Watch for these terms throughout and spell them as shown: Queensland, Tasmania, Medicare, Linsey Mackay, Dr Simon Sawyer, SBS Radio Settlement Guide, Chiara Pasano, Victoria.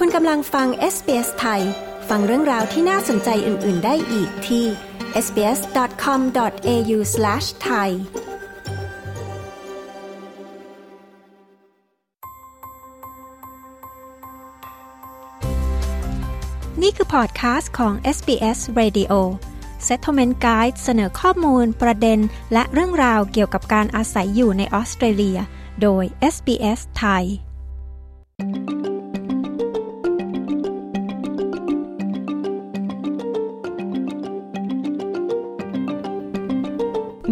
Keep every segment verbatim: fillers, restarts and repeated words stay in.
คุณกำลังฟัง เอส บี เอส ไทยฟังเรื่องราวที่น่าสนใจอื่นๆได้อีกที่ เอส บี เอส ดอท คอม ดอท เอ ยู สแลช ไทย นี่คือพอดคาสต์ของ เอส บี เอส Radio Settlement Guide เสนอข้อมูลประเด็นและเรื่องราวเกี่ยวกับการอาศัยอยู่ในออสเตรเลียโดย เอส บี เอส ไทย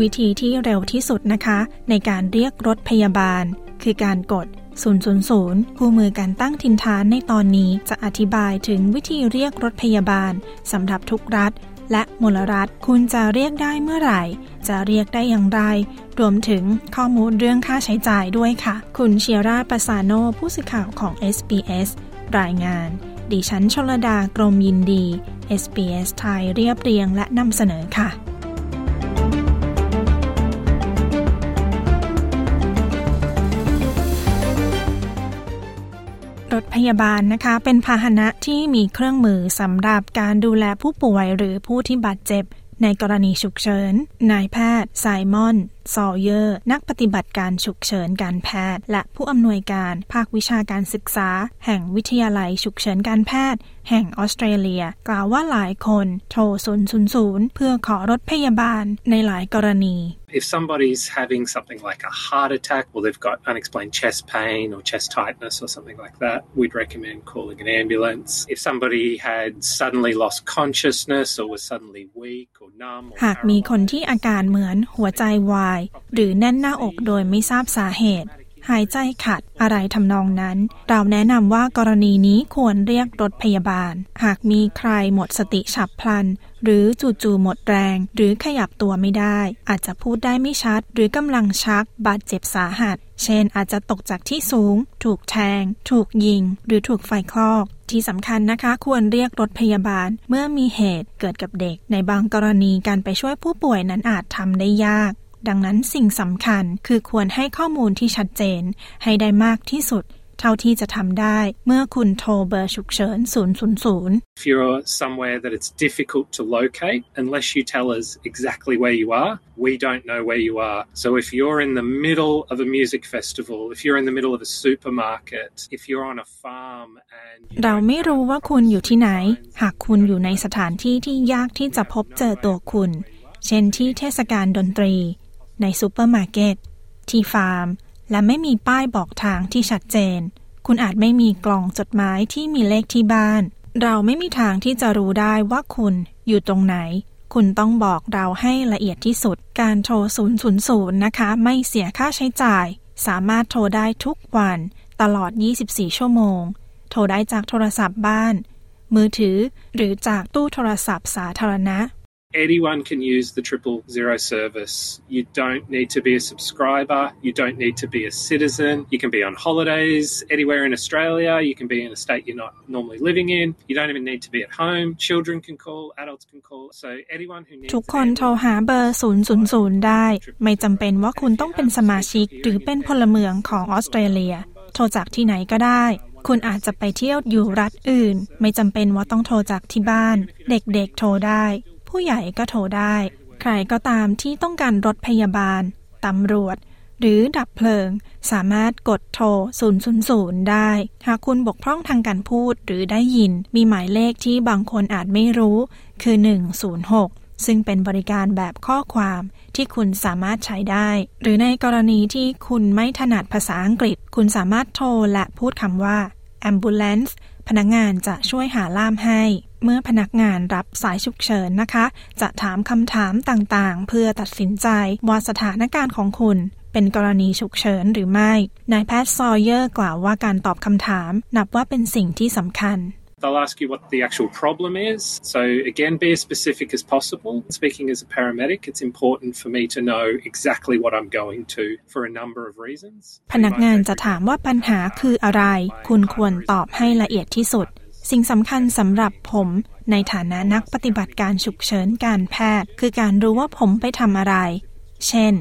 วิธีที่เร็วที่สุดนะคะในการเรียกรถพยาบาลคือการกดศูนย์ ศูนย์ ศูนย์คู่มือการตั้งถิ่นฐานในตอนนี้จะอธิบายถึงวิธีเรียกรถพยาบาลสำหรับทุกรัฐและมลรัฐคุณจะเรียกได้เมื่อไหร่จะเรียกได้อย่างไรรวมถึงข้อมูลเรื่องค่าใช้จ่ายด้วยค่ะคุณเชียร่า ปาซาโนผู้สื่อข่าวของ เอส บี เอส รายงานดิฉันชลดากรมยินดี เอส บี เอส ไทยเรียบเรียงและนำเสนอค่ะรถพยาบาลนะคะเป็นพาหนะที่มีเครื่องมือสำหรับการดูแลผู้ป่วยหรือผู้ที่บาดเจ็บในกรณีฉุกเฉินนายแพทย์ไซมอนซอเยอร์นักปฏิบัติการฉุกเฉินการแพทย์และผู้อำนวยการภาควิชาการศึกษาแห่งวิทยาลัยฉุกเฉินการแพทย์แห่งออสเตรเลียกล่าวว่าหลายคนโทร ศูนย์ ศูนย์ ศูนย์เพื่อขอรถพยาบาลในหลายกรณี If somebody's having something like a heart attack or they've got unexplained chest pain or chest tightness or something like that, we'd recommend calling an ambulance. If somebody had suddenly lost consciousness or was suddenly weak or numb or หากมีคนที่อาการเหมือนหัวใจวายหรือแน่นหน้าอกโดยไม่ทราบสาเหตุหายใจขัดอะไรทำนองนั้นเราแนะนำว่ากรณีนี้ควรเรียกรถพยาบาลหากมีใครหมดสติฉับพลันหรือจู่ๆหมดแรงหรือขยับตัวไม่ได้อาจจะพูดได้ไม่ชัดหรือกำลังชักบาดเจ็บสาหัสเช่นอาจจะตกจากที่สูงถูกแทงถูกยิงหรือถูกไฟคลอกที่สำคัญนะคะควรเรียกรถพยาบาลเมื่อมีเหตุเกิดกับเด็กในบางกรณีการไปช่วยผู้ป่วยนั้นอาจทำได้ยากดังนั้นสิ่งสำคัญคือควรให้ข้อมูลที่ชัดเจนให้ได้มากที่สุดเท่าที่จะทำได้เมื่อคุณโทรเบอร์ฉุกเฉิน ศูนย์ ศูนย์ ศูนย์ If you're somewhere that it's difficult to locate, unless you tell us exactly where you are, we don't know where you are. So if you're in the middle of a music festival, if you're in the middle of a supermarket, if you're on a farm and เราไม่รู้ว่าคุณอยู่ที่ไหนหากคุณอยู่ในสถานที่ที่ยากที่จะพบเจอตัวคุณเช่นที่เทศกาลดนตรีในซูเปอร์มาร์เก็ตที่ฟาร์มและไม่มีป้ายบอกทางที่ชัดเจนคุณอาจไม่มีกล่องจดหมายที่มีเลขที่บ้านเราไม่มีทางที่จะรู้ได้ว่าคุณอยู่ตรงไหนคุณต้องบอกเราให้ละเอียดที่สุดการโทร ศูนย์ ศูนย์ ศูนย์นะคะไม่เสียค่าใช้จ่ายสามารถโทรได้ทุกวันตลอดยี่สิบสี่ชั่วโมงโทรได้จากโทรศัพท์บ้านมือถือหรือจากตู้โทรศัพท์สาธารณะAnyone can use the triple zero service. You don't need to be a subscriber. You don't need to be a citizen. You can be on holidays anywhere in Australia. You can be in a state you're not normally living in. You don't even need to be at home. Children can call, adults can call. So anyone who needs ทุกคนโทรหาเบอร์ศูนย์ ศูนย์ ศูนย์ได้ไม่จำเป็นว่าคุณต้องเป็นสมาชิกหรือเป็นพลเมืองของออสเตรเลียโทรจากที่ไหนก็ได้คุณอาจจะไปเที่ยวอยู่รัฐอื่นไม่จำเป็นว่าต้องโทรจากที่บ้านเด็กๆโทรได้ผู้ใหญ่ก็โทรได้ใครก็ตามที่ต้องการรถพยาบาลตำรวจหรือดับเพลิงสามารถกดโทร ศูนย์ ศูนย์ ศูนย์ได้หากคุณบกพร่องทางการพูดหรือได้ยินมีหมายเลขที่บางคนอาจไม่รู้คือหนึ่ง ศูนย์ หกซึ่งเป็นบริการแบบข้อความที่คุณสามารถใช้ได้หรือในกรณีที่คุณไม่ถนัดภาษาอังกฤษคุณสามารถโทรและพูดคำว่า ambulance พนักงานจะช่วยหาล่ามให้เมื่อพนักงานรับสายฉุกเฉินนะคะจะถามคำถามต่างๆเพื่อตัดสินใจว่าสถานการณ์ของคุณเป็นกรณีฉุกเฉินหรือไม่นายแพทย์ซอเยอร์กล่าวว่าการตอบคำถามนับว่าเป็นสิ่งที่สำคัญThey'll ask you what the actual problem is. So again, be as specific as possible. Speaking as a paramedic, it's important for me to know exactly what I'm going to for a number of reasons. พนักงานจะถามว่าปัญหาคืออะไรคุณควรตอบให้ละเอียดที่สุดสิ่งสำคัญสำหรับผมในฐานะนักปฏิบัติการฉุกเฉินการแพทย์คือการรู้ว่าผมไปทำอะไรเช่น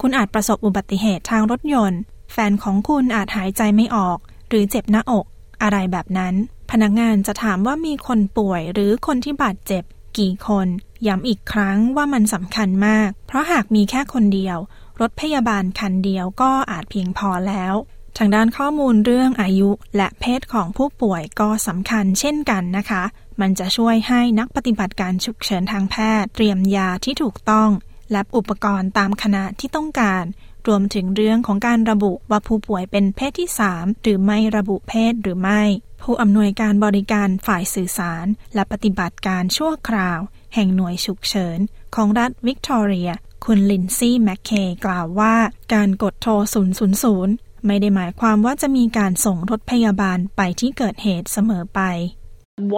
คุณอาจประสบอุบัติเหตุทางรถยนต์แฟนของคุณอาจหายใจไม่ออกหรือเจ็บหน้าอกอะไรแบบนั้นพ พนักงานจะถามว่ามีคนป่วยหรือคนที่บาดเจ็บกี่คนย้ำอีกครั้งว่ามันสำคัญมากเพราะหากมีแค่คนเดียวรถพยาบาลคันเดียวก็อาจเพียงพอแล้วทางด้านข้อมูลเรื่องอายุและเพศของผู้ป่วยก็สำคัญเช่นกันนะคะมันจะช่วยให้นักปฏิบัติการฉุกเฉินทางแพทย์เตรียมยาที่ถูกต้องและอุปกรณ์ตามขณะที่ต้องการรวมถึงเรื่องของการระบุว่าผู้ป่วยเป็นเพศที่สามหรือไม่ระบุเพศหรือไม่ผู้อำนวยการบริการฝ่ายสื่อสารและปฏิบัติการชั่วคราวแห่งหน่วยฉุกเฉินของรัฐวิกตอเรียคุณลินซี่แมคเคย์กล่าวว่าการกดโทรศูนย์ ศูนย์ ศูนย์ไม่ได้หมายความว่าจะมีการส่งรถพยาบาลไปที่เกิดเหตุเสมอไป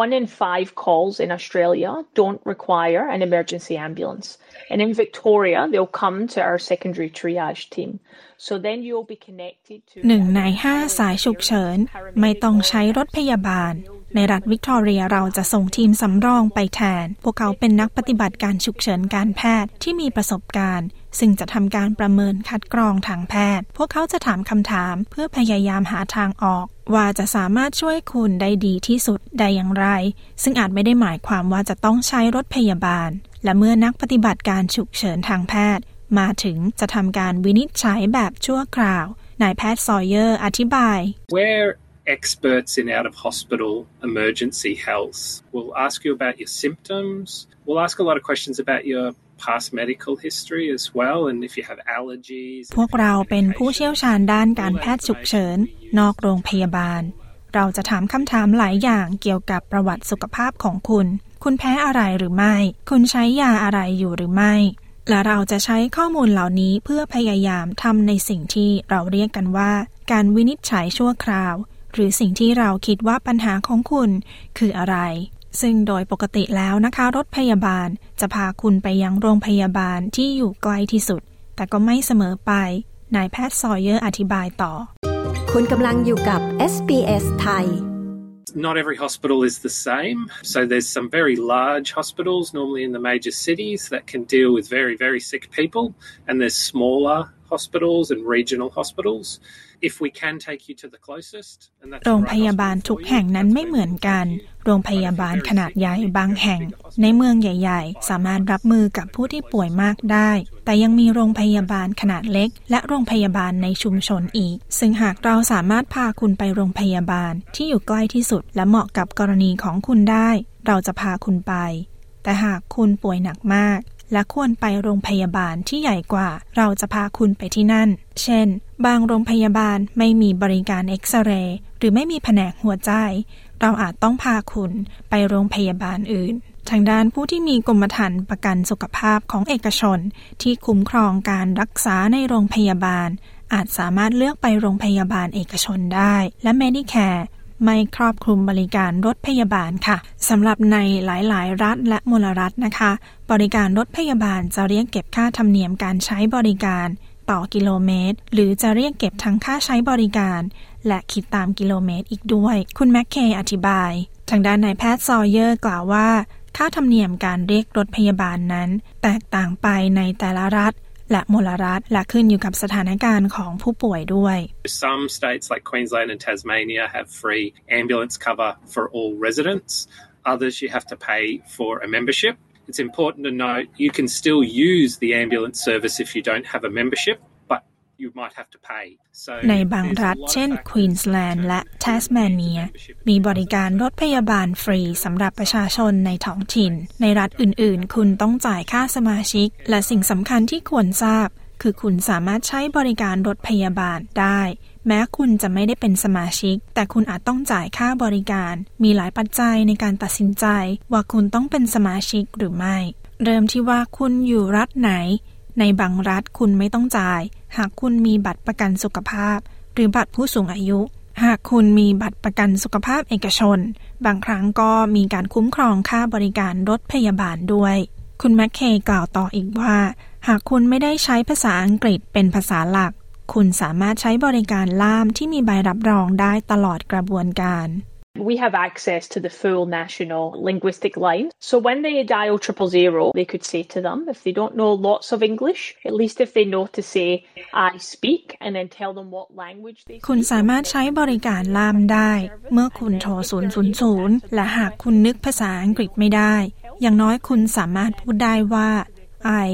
One in five calls in Australia don't require an emergency ambulance. And in Victoria, they'll come to our secondary triage team. So then you'll be connected to... หนึ่งในห้าสายฉุกเฉินไม่ต้องใช้รถพยาบาลในรัฐวิกตอเรียเราจะส่งทีมสำรองไปแทนพวกเขาเป็นนักปฏิบัติการฉุกเฉินการแพทย์ที่มีประสบการณ์ซึ่งจะทำการประเมินคัดกรองทางแพทย์พวกเขาจะถามคำถามเพื่อพยายามหาทางออกว่าจะสามารถช่วยคุณได้ดีที่สุดได้อย่างไรซึ่งอาจไม่ได้หมายความว่าจะต้องใช้รถพยาบาลและเมื่อนักปฏิบัติการฉุกเฉินทางแพทย์มาถึงจะทำการวินิจฉัยแบบชั่วคราวนายแพทย์ซอยเยอร์อธิบาย Where experts in out of hospital emergency health will ask you about your symptoms will ask a lot of questions about your past medical history as well and if you have allergies พวกเราเป็นผู้เชี่ยวชาญด้านการแพทย์ฉุกเฉินนอกโรงพยาบาลเราจะถามคำถามหลายอย่างเกี่ยวกับประวัติสุขภาพของคุณคุณแพ้อะไรหรือไม่คุณใช้ยาอะไรอยู่หรือไม่และเราจะใช้ข้อมูลเหล่านี้เพื่อพยายามทำในสิ่งที่เราเรียกกันว่าการวินิจฉัยชั่วคราวหรือสิ่งที่เราคิดว่าปัญหาของคุณคืออะไรซึ่งโดยปกติแล้วนะคะรถพยาบาลจะพาคุณไปยังโรงพยาบาลที่อยู่ใกล้ที่สุดแต่ก็ไม่เสมอไปนายแพทย์ซอยเยอร์อธิบายต่อคุณกำลังอยู่กับ เอส บี เอส ไทยNot every hospital is the same. So there's some very large hospitals, normally in the major cities, that can deal with very, very sick people. And there's smaller hospitals and regional hospitals. If we can take you to the closest, and that's โรงพยาบาลทุกแห่งนั้นไม่เหมือนกันโรงพยาบาลขนาดใหญ่บางแห่งในเมืองใหญ่ๆสามารถรับมือกับผู้ที่ป่วยมากได้แต่ยังมีโรงพยาบาลขนาดเล็กและโรงพยาบาลในชุมชนอีกซึ่งหากเราสามารถพาคุณไปโรงพยาบาลที่อยู่ใกล้ที่สุดและเหมาะกับกรณีของคุณได้เราจะพาคุณไปแต่หากคุณป่วยหนักมากและควรไปโรงพยาบาลที่ใหญ่กว่าเราจะพาคุณไปที่นั่นเช่นบางโรงพยาบาลไม่มีบริการเอ็กซเรย์หรือไม่มีแผนกหัวใจเราอาจต้องพาคุณไปโรงพยาบาลอื่นทางด้านผู้ที่มีกรมธรรม์ประกันสุขภาพของเอกชนที่คุ้มครองการรักษาในโรงพยาบาลอาจสามารถเลือกไปโรงพยาบาลเอกชนได้และ Medicare ไม่ครอบคลุมบริการรถพยาบาลค่ะสำหรับในหลายๆรัฐและมลรัฐนะคะบริการรถพยาบาลจะเรียกเก็บค่าธรรมเนียมการใช้บริการต่อกิโลเมตรหรือจะเรียกเก็บทั้งค่าใช้บริการและคิดตามกิโลเมตรอีกด้วยคุณแมคเคย์อธิบายทางด้านนายแพทย์ซอยเยอร์กล่าวว่าค่าธรรมเนียมการเรียกรถพยาบาลนั้นแตกต่างไปในแต่ละรัฐและมลรัฐและขึ้นอยู่กับสถานการณ์ของผู้ป่วยด้วย Some states like Queensland and Tasmania have free ambulance cover for all residents. Others you have to pay for a membership. It's important to note you can still use the ambulance service if you don't have a membership.ในบางรัฐเช่น Queensland และ Tasmania มีบริการรถพยาบาลฟรีสำหรับประชาชนในท้องถิ่นในรัฐอื่นๆคุณต้องจ่ายค่าสมาชิกและสิ่งสำคัญที่ควรทราบคือคุณสามารถใช้บริการรถพยาบาลได้แม้คุณจะไม่ได้เป็นสมาชิกแต่คุณอาจต้องจ่ายค่าบริการมีหลายปัจจัยในการตัดสินใจว่าคุณต้องเป็นสมาชิกหรือไม่เริ่มที่ว่าคุณอยู่รัฐไหนในบางรัฐคุณไม่ต้องจ่ายหากคุณมีบัตรประกันสุขภาพหรือบัตรผู้สูงอายุหากคุณมีบัตรประกันสุขภาพเอกชนบางครั้งก็มีการคุ้มครองค่าบริการรถพยาบาลด้วยคุณแมคเคย์กล่าวต่ออีกว่าหากคุณไม่ได้ใช้ภาษาอังกฤษเป็นภาษาหลักคุณสามารถใช้บริการล่ามที่มีใบรับรองได้ตลอดกระบวนการ We have access to the full national linguistic line. So when they dial triple zero, they could say to them, if they don't know lots of English, at least if they know to say, I speak, and then tell them what language they speak. คุณสามารถใช้บริการล่ามได้เมื่อคุณโทรศูนย์ ศูนย์ ศูนย์และหากคุณนึกภาษาอังกฤษไม่ได้อย่างน้อยคุณสามารถพูดได้ว่า I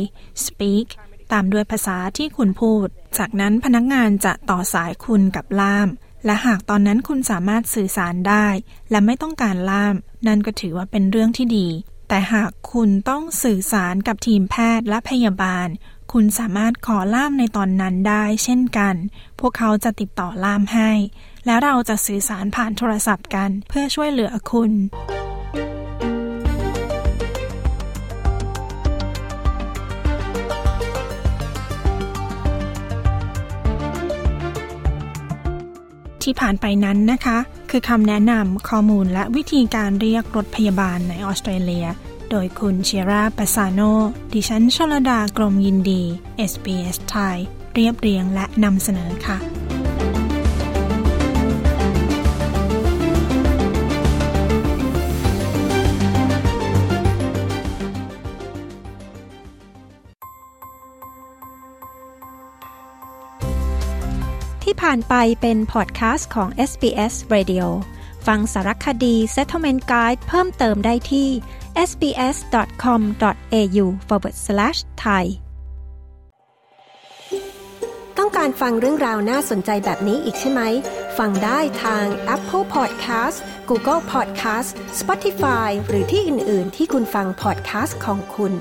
speak ตามด้วยภาษาที่คุณพูดจากนั้นพนักงานจะต่อสายคุณกับล่ามและหากตอนนั้นคุณสามารถสื่อสารได้และไม่ต้องการล่ามนั่นก็ถือว่าเป็นเรื่องที่ดีแต่หากคุณต้องสื่อสารกับทีมแพทย์และพยาบาลคุณสามารถขอล่ามในตอนนั้นได้เช่นกันพวกเขาจะติดต่อล่ามให้และเราจะสื่อสารผ่านโทรศัพท์กันเพื่อช่วยเหลือคุณที่ผ่านไปนั้นนะคะคือคำแนะนำข้อมูลและวิธีการเรียกรถพยาบาลในออสเตรเลียโดยคุณเชียร่า ปาซาโนดิฉันชลดากรมยินดี เอส บี เอส ไทยเรียบเรียงและนำเสนอค่ะที่ผ่านไปเป็นพอดคาสต์ของ เอส บี เอส Radio ฟังสารคดี Settlement Guide เพิ่มเติมได้ที่ เอส บี เอส ดอท คอม ดอท เอ ยู สแลช ไทย ต้องการฟังเรื่องราวน่าสนใจแบบนี้อีกใช่ไหมฟังได้ทาง Apple Podcast Google Podcast Spotify หรือที่อื่นๆที่คุณฟังพอดคาสต์ของคุณ